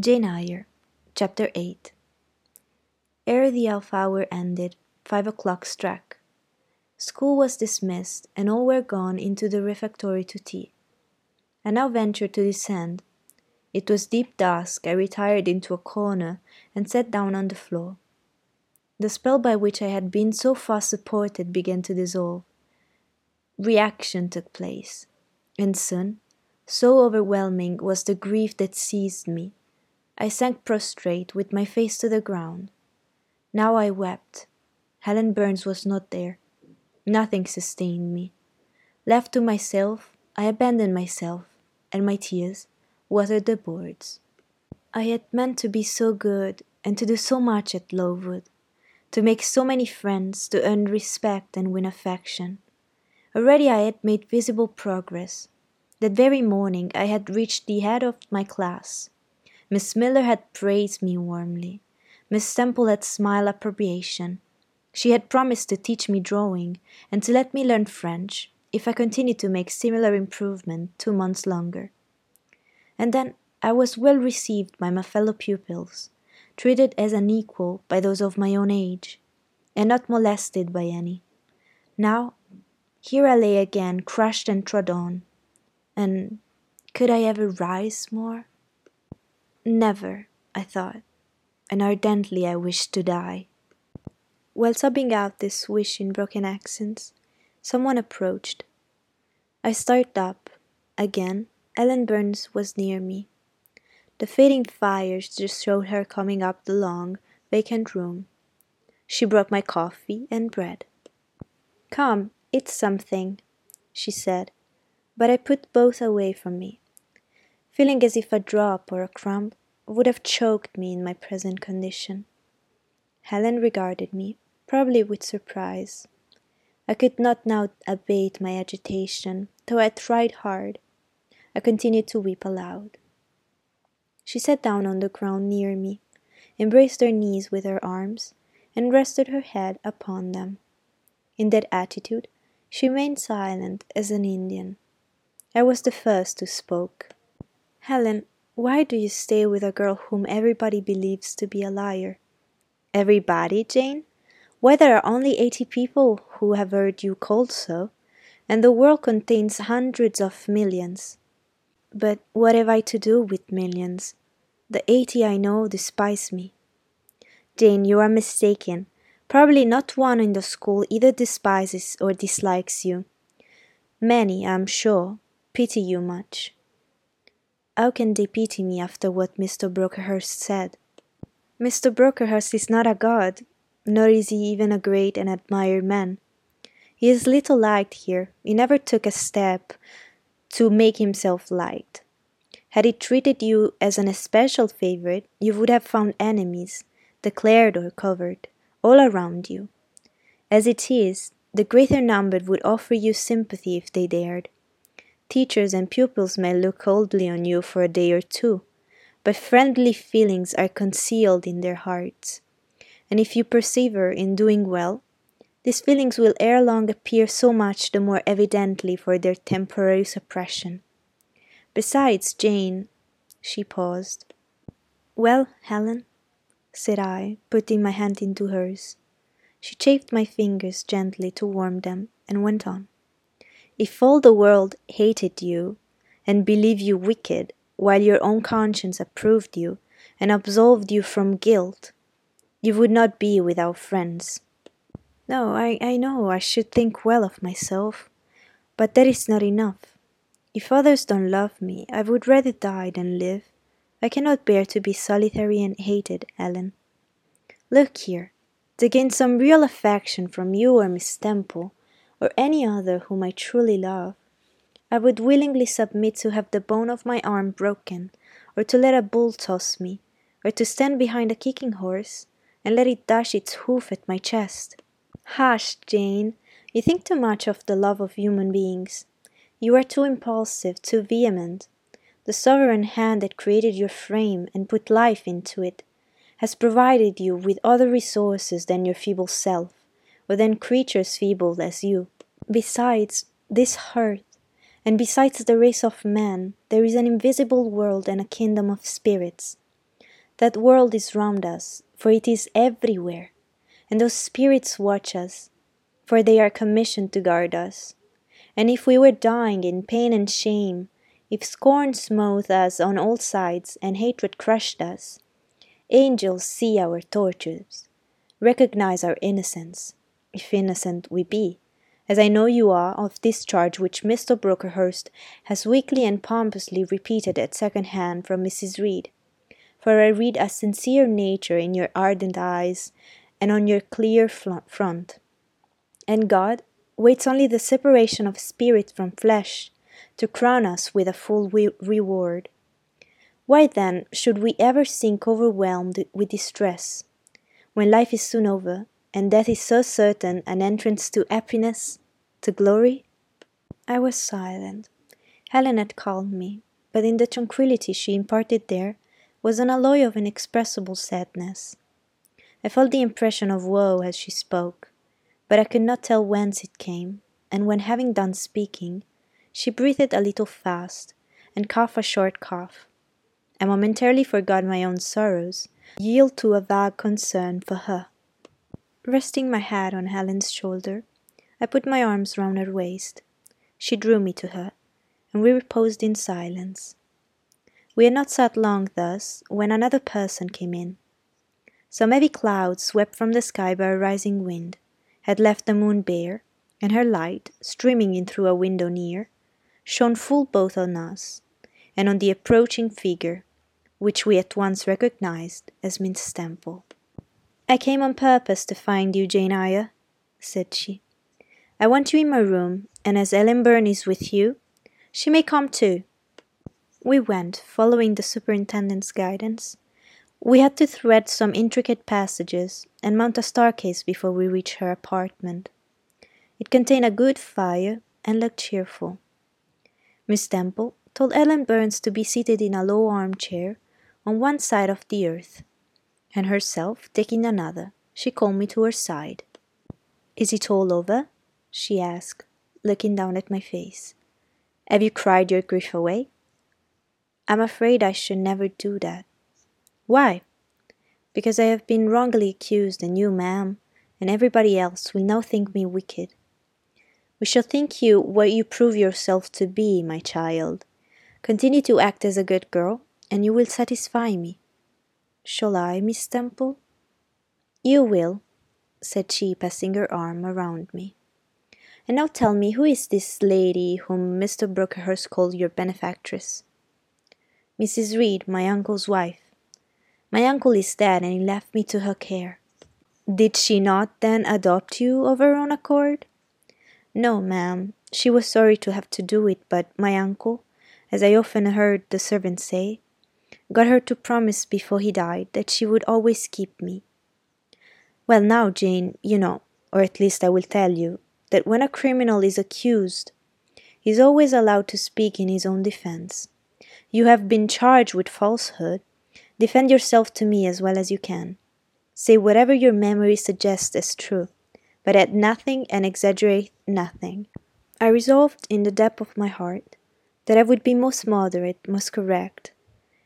Jane Eyre, Chapter 8. Ere the elf hour ended, 5 o'clock struck. School was dismissed, and all were gone into the refectory to tea. I now ventured to descend. It was deep dusk. I retired into a corner, and sat down on the floor. The spell by which I had been so far supported began to dissolve. Reaction took place, and soon, so overwhelming was the grief that seized me, I sank prostrate with my face to the ground. Now I wept. Helen Burns was not there. Nothing sustained me. Left to myself, I abandoned myself, and my tears watered the boards. I had meant to be so good, and to do so much at Lowood, to make so many friends, to earn respect and win affection. Already I had made visible progress. That very morning I had reached the head of my class. Miss Miller had praised me warmly. Miss Temple had smiled approbation. She had promised to teach me drawing, and to let me learn French, if I continued to make similar improvement 2 months longer. And then I was well received by my fellow pupils, treated as an equal by those of my own age, and not molested by any. Now, here I lay again, crushed and trod on. And could I ever rise more? Never, I thought, and ardently I wished to die. While sobbing out this wish in broken accents, someone approached. I started up. Again, Helen Burns was near me. The fading fires just showed her coming up the long, vacant room. She brought my coffee and bread. "Come, eat something," she said, but I put both away from me, feeling as if a drop or a crumb would have choked me in my present condition. Helen regarded me, probably with surprise. I could not now abate my agitation, though I tried hard. I continued to weep aloud. She sat down on the ground near me, embraced her knees with her arms, and rested her head upon them. In that attitude, she remained silent as an Indian. I was the first who spoke. "Helen, why do you stay with a girl whom everybody believes to be a liar?" "Everybody, Jane? Why, there are only 80 people who have heard you called so, and the world contains hundreds of millions." "But what have I to do with millions? The 80 I know despise me." "Jane, you are mistaken. Probably not one in the school either despises or dislikes you. Many, I am sure, pity you much." "How can they pity me after what Mr. Brocklehurst said?" "Mr. Brocklehurst is not a god, nor is he even a great and admired man. He is little liked here. He never took a step to make himself liked. Had he treated you as an especial favourite, you would have found enemies, declared or covered, all around you. As it is, the greater number would offer you sympathy if they dared. Teachers and pupils may look coldly on you for a day or two, but friendly feelings are concealed in their hearts, and if you persevere in doing well, these feelings will ere long appear so much the more evidently for their temporary suppression. Besides, Jane," she paused. "Well, Helen," said I, putting my hand into hers. She chafed my fingers gently to warm them, and went on. "If all the world hated you, and believed you wicked, while your own conscience approved you and absolved you from guilt, you would not be without friends." "No, I know I should think well of myself, but that is not enough. If others don't love me, I would rather die than live. I cannot bear to be solitary and hated, Helen. Look here, to gain some real affection from you or Miss Temple, or any other whom I truly love, I would willingly submit to have the bone of my arm broken, or to let a bull toss me, or to stand behind a kicking horse, and let it dash its hoof at my chest." "Hush, Jane, you think too much of the love of human beings. You are too impulsive, too vehement. The sovereign hand that created your frame, and put life into it, has provided you with other resources than your feeble self, or than creatures feeble as you. Besides this hurt, and besides the race of man, there is an invisible world and a kingdom of spirits. That world is round us, for it is everywhere, and those spirits watch us, for they are commissioned to guard us. And if we were dying in pain and shame, if scorn smote us on all sides and hatred crushed us, angels see our tortures, recognize our innocence, if innocent we be, as I know you are of this charge which Mr. Brocklehurst has weakly and pompously repeated at second hand from Mrs. Reed, for I read a sincere nature in your ardent eyes and on your clear front. And God waits only the separation of spirit from flesh to crown us with a full reward. Why then should we ever sink overwhelmed with distress, when life is soon over, and death is so certain an entrance to happiness, to glory? I was silent. Helen had calmed me, but in the tranquillity she imparted there was an alloy of inexpressible sadness. I felt the impression of woe as she spoke, but I could not tell whence it came, and when, having done speaking, she breathed a little fast, and coughed a short cough. I momentarily forgot my own sorrows, yielded to a vague concern for her. Resting my head on Helen's shoulder, I put my arms round her waist. She drew me to her, and we reposed in silence. We had not sat long thus when another person came in. Some heavy clouds swept from the sky by a rising wind, had left the moon bare, and her light, streaming in through a window near, shone full both on us and on the approaching figure, which we at once recognized as Miss Temple. "I came on purpose to find you, Jane Eyre," said she. "I want you in my room, and as Helen Burns is with you, she may come too." We went, following the superintendent's guidance. We had to thread some intricate passages and mount a staircase before we reached her apartment. It contained a good fire and looked cheerful. Miss Temple told Helen Burns to be seated in a low armchair on one side of the earth, and herself taking another, she called me to her side. "Is it all over?" she asked, looking down at my face. "Have you cried your grief away?" "I'm afraid I should never do that." "Why?" "Because I have been wrongly accused, and you, ma'am, and everybody else will now think me wicked." "We shall think you what you prove yourself to be, my child. Continue to act as a good girl, and you will satisfy me." "Shall I, Miss Temple?" "You will," said she, passing her arm around me. "And now tell me, who is this lady whom Mr. Brocklehurst called your benefactress?" "Mrs. Reed, my uncle's wife. My uncle is dead, and he left me to her care." "Did she not, then, adopt you of her own accord?" "No, ma'am. She was sorry to have to do it, but my uncle, as I often heard the servants say, got her to promise before he died that she would always keep me. Well, now, Jane, you know, or at least I will tell you, that when a criminal is accused, he is always allowed to speak in his own defense. You have been charged with falsehood. Defend yourself to me as well as you can. Say whatever your memory suggests as true, but add nothing and exaggerate nothing." I resolved in the depth of my heart that I would be most moderate, most correct,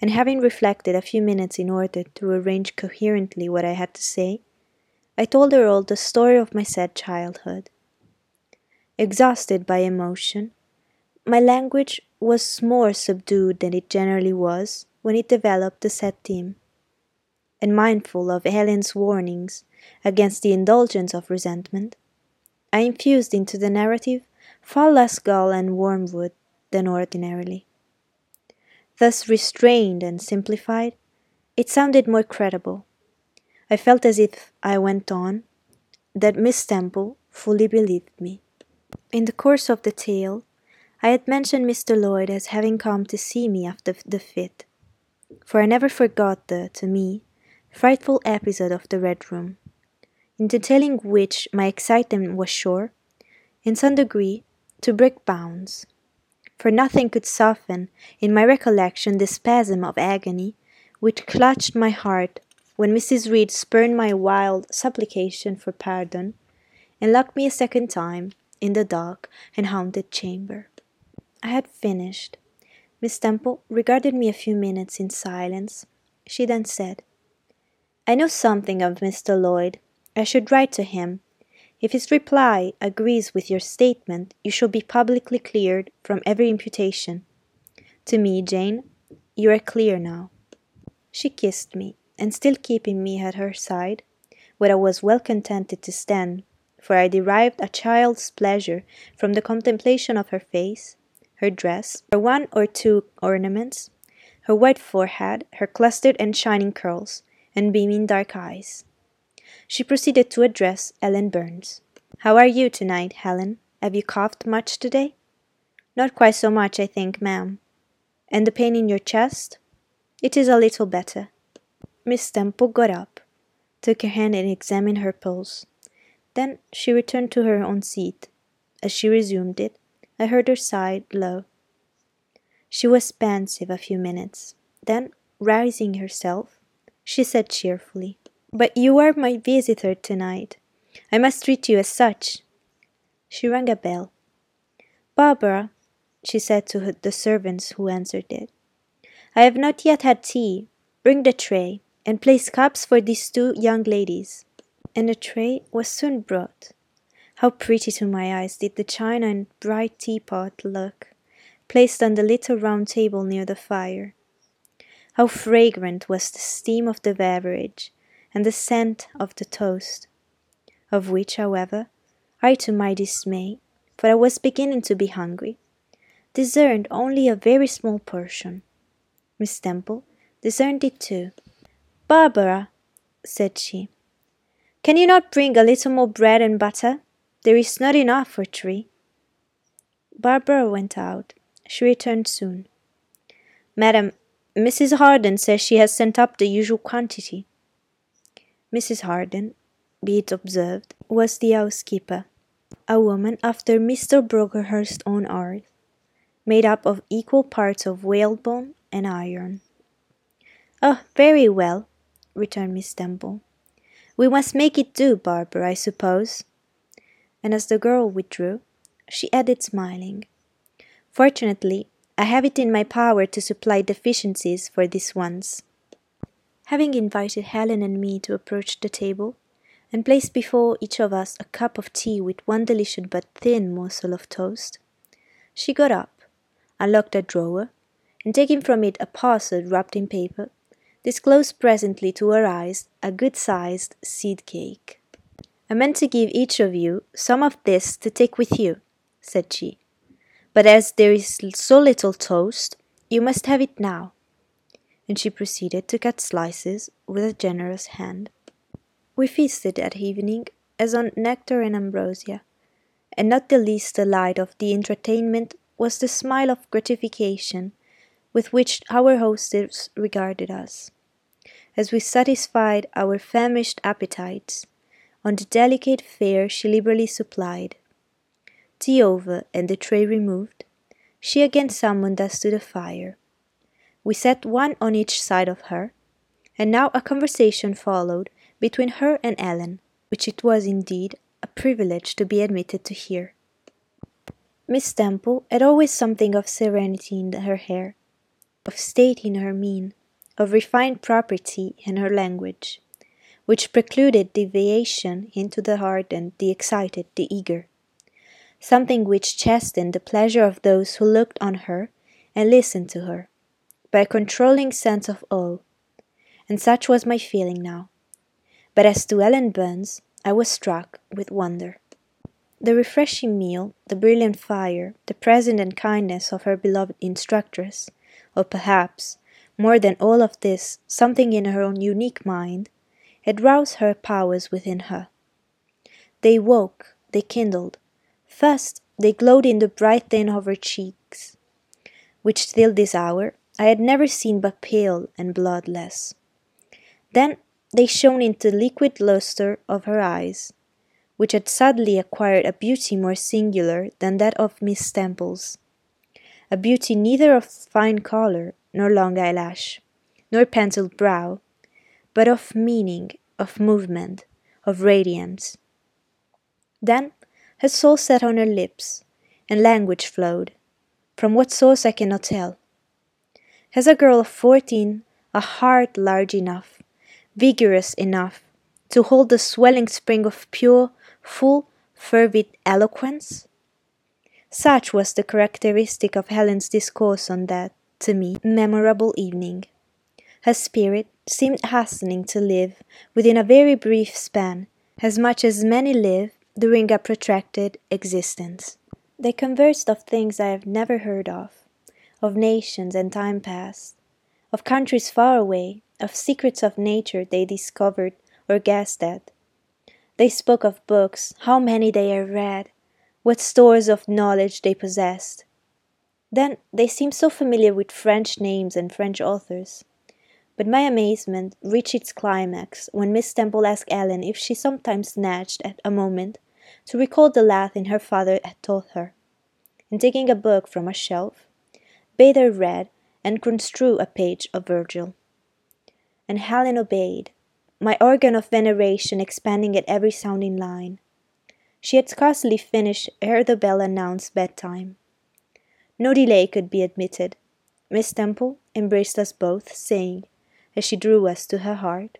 and having reflected a few minutes in order to arrange coherently what I had to say, I told her all the story of my sad childhood. Exhausted by emotion, my language was more subdued than it generally was when it developed the sad theme, and mindful of Helen's warnings against the indulgence of resentment, I infused into the narrative far less gall and wormwood than ordinarily. Thus restrained and simplified, it sounded more credible. I felt as if I went on, that Miss Temple fully believed me. In the course of the tale, I had mentioned Mr. Lloyd as having come to see me after the fit, for I never forgot the, to me, frightful episode of the Red Room, in detailing which my excitement was sure, in some degree, to break bounds, for nothing could soften in my recollection the spasm of agony which clutched my heart when Mrs. Reed spurned my wild supplication for pardon and locked me a second time in the dark and haunted chamber. I had finished. Miss Temple regarded me a few minutes in silence, She then said, "I know something of Mr. Lloyd. I should write to him. If his reply agrees with your statement, you shall be publicly cleared from every imputation. To me, Jane, you are clear now." She kissed me, and still keeping me at her side, where I was well contented to stand, for I derived a child's pleasure from the contemplation of her face, her dress, her one or two ornaments, her white forehead, her clustered and shining curls, and beaming dark eyes. She proceeded to address Helen Burns. "How are you to-night, Helen? Have you coughed much to-day?" "Not quite so much, I think, ma'am." "And the pain in your chest?" "It is a little better." Miss Temple got up, took her hand and examined her pulse. Then she returned to her own seat. As she resumed it, I heard her sigh low. She was pensive a few minutes. Then, rousing herself, she said cheerfully, "But you are my visitor to-night. I must treat you as such." She rang a bell. "Barbara," she said to the servants who answered it, "I have not yet had tea. Bring the tray, and place cups for these two young ladies." And the tray was soon brought. How pretty to my eyes did the china and bright teapot look, placed on the little round table near the fire. How fragrant was the steam of the beverage, and the scent of the toast, of which, however, I to my dismay, for I was beginning to be hungry, discerned only a very small portion. Miss Temple discerned it too. "Barbara," said she, "can you not bring a little more bread and butter? There is not enough for three." Barbara went out. She returned soon. "Madam, Mrs. Harden says she has sent up the usual quantity." Mrs. Harden, be it observed, was the housekeeper, a woman after Mr. Brocklehurst's own heart, made up of equal parts of whalebone and iron. "Oh, very well," returned Miss Temple. "We must make it do, Barbara, I suppose." And as the girl withdrew, she added, smiling, "Fortunately, I have it in my power to supply deficiencies for this once." Having invited Helen and me to approach the table, and placed before each of us a cup of tea with one delicious but thin morsel of toast, she got up, unlocked a drawer, and taking from it a parcel wrapped in paper, disclosed presently to her eyes a good-sized seed cake. "I meant to give each of you some of this to take with you," said she, "but as there is so little toast, you must have it now." And she proceeded to cut slices with a generous hand. We feasted at evening as on nectar and ambrosia, and not the least delight of the entertainment was the smile of gratification with which our hostess regarded us, as we satisfied our famished appetites on the delicate fare she liberally supplied. Tea over and the tray removed, she again summoned us to the fire. We sat one on each side of her, and now a conversation followed between her and Helen, which it was indeed a privilege to be admitted to hear. Miss Temple had always something of serenity in her hair, of state in her mien, of refined propriety in her language, which precluded deviation into the hardened, the excited, the eager, something which chastened the pleasure of those who looked on her and listened to her, by a controlling sense of awe, and such was my feeling now. But as to Helen Burns, I was struck with wonder. The refreshing meal, the brilliant fire, the present and kindness of her beloved instructress, or perhaps, more than all of this, something in her own unique mind, had roused her powers within her. They woke, they kindled. First, they glowed in the bright tint of her cheeks, which till this hour I had never seen but pale and bloodless. Then they shone into the liquid lustre of her eyes, which had suddenly acquired a beauty more singular than that of Miss Temple's, a beauty neither of fine colour, nor long eyelash, nor penciled brow, but of meaning, of movement, of radiance. Then her soul sat on her lips, and language flowed, from what source I cannot tell. As a girl of 14, a heart large enough, vigorous enough, to hold the swelling spring of pure, full, fervid eloquence? Such was the characteristic of Helen's discourse on that, to me, memorable evening. Her spirit seemed hastening to live within a very brief span, as much as many live during a protracted existence. They conversed of things I have never heard of nations and time past, of countries far away, of secrets of nature they discovered or guessed at. They spoke of books, how many they had read, what stores of knowledge they possessed. Then they seemed so familiar with French names and French authors. But my amazement reached its climax when Miss Temple asked Helen if she sometimes snatched at a moment to recall the Latin her father had taught her, and taking a book from a shelf, bade her read and construe a page of Virgil. And Helen obeyed, my organ of veneration expanding at every sounding line. She had scarcely finished ere the bell announced bedtime. No delay could be admitted. Miss Temple embraced us both, saying, as she drew us to her heart,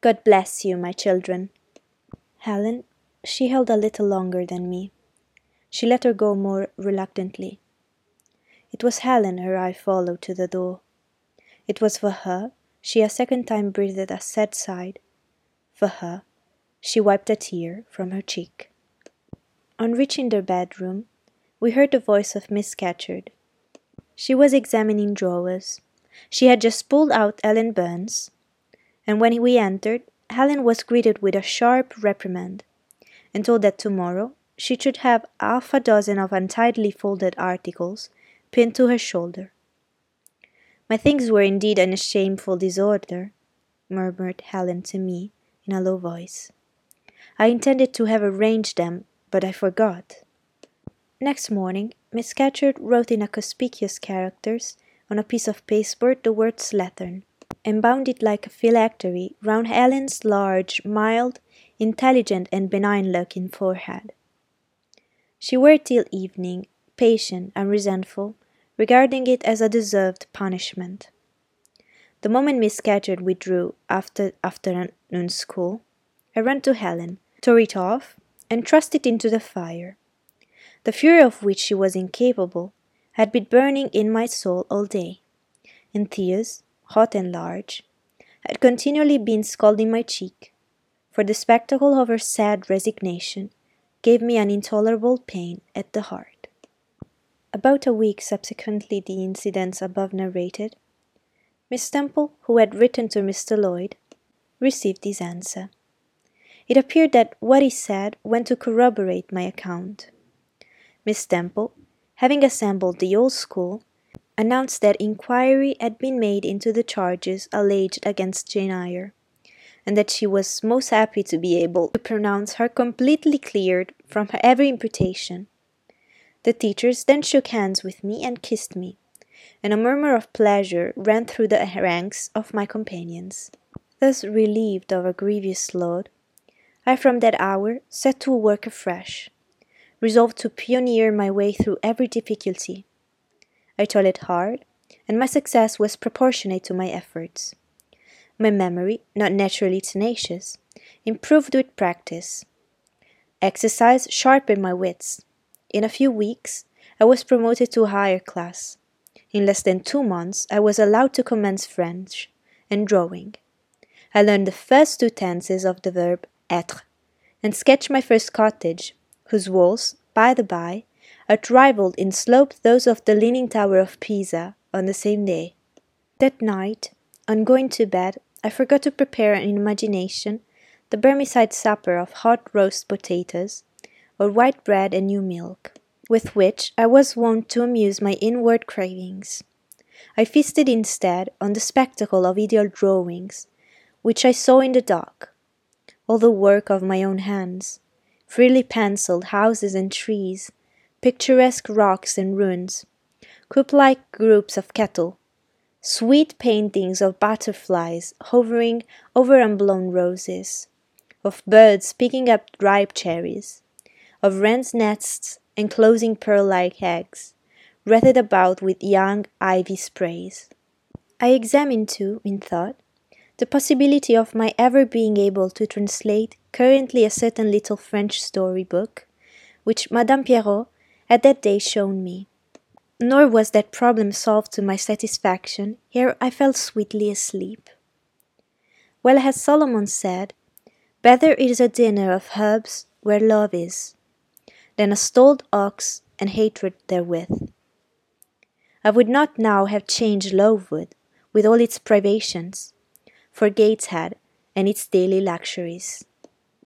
"God bless you, my children." Helen, she held a little longer than me. She let her go more reluctantly. It was Helen her eye followed to the door. It was for her she a second time breathed a sad sigh. For her, she wiped a tear from her cheek. On reaching their bedroom, we heard the voice of Miss Scatcherd. She was examining drawers. She had just pulled out Helen Burns, and when we entered, Helen was greeted with a sharp reprimand, and told that tomorrow she should have half a dozen of untidily folded articles pinned to her shoulder. "My things were indeed in a shameful disorder," murmured Helen to me in a low voice. "I intended to have arranged them, but I forgot." Next morning, Miss Scatcherd wrote in conspicuous characters on a piece of pasteboard the word Slattern, and bound it like a phylactery round Helen's large, mild, intelligent, and benign-looking forehead. She worked till evening, patient and resentful, regarding it as a deserved punishment. The moment Miss Scatcherd withdrew after afternoon school, I ran to Helen, tore it off, and thrust it into the fire. The fury of which she was incapable had been burning in my soul all day, and tears, hot and large, had continually been scalding my cheek, for the spectacle of her sad resignation gave me an intolerable pain at the heart. About a week subsequently the incidents above narrated, Miss Temple, who had written to Mr. Lloyd, received his answer. It appeared that what he said went to corroborate my account. Miss Temple, having assembled the old school, announced that inquiry had been made into the charges alleged against Jane Eyre, and that she was most happy to be able to pronounce her completely cleared from every imputation. The teachers then shook hands with me and kissed me, and a murmur of pleasure ran through the ranks of my companions. Thus relieved of a grievous load, I from that hour set to work afresh, resolved to pioneer my way through every difficulty. I toiled hard, and my success was proportionate to my efforts. My memory, not naturally tenacious, improved with practice. Exercise sharpened my wits. In a few weeks, I was promoted to a higher class. In less than 2 months, I was allowed to commence French and drawing. I learned the first 2 tenses of the verb être, and sketched my first cottage, whose walls, by the by, outrivalled in slope those of the leaning tower of Pisa on the same day. That night, on going to bed, I forgot to prepare in imagination the Bermyside supper of hot roast potatoes, or white bread and new milk, with which I was wont to amuse my inward cravings. I feasted instead on the spectacle of ideal drawings, which I saw in the dark, all the work of my own hands, freely penciled houses and trees, picturesque rocks and ruins, coop-like groups of cattle, sweet paintings of butterflies hovering over unblown roses, of birds picking up ripe cherries, of wren's nests enclosing pearl-like eggs, wreathed about with young ivy sprays. I examined, too, in thought, the possibility of my ever being able to translate currently a certain little French story-book, which Madame Pierrot had that day shown me. Nor was that problem solved to my satisfaction, ere I fell sweetly asleep. Well has Solomon said, "Better is a dinner of herbs where love is, than a stalled ox and hatred therewith." I would not now have changed Lowood, with all its privations, for Gateshead and its daily luxuries.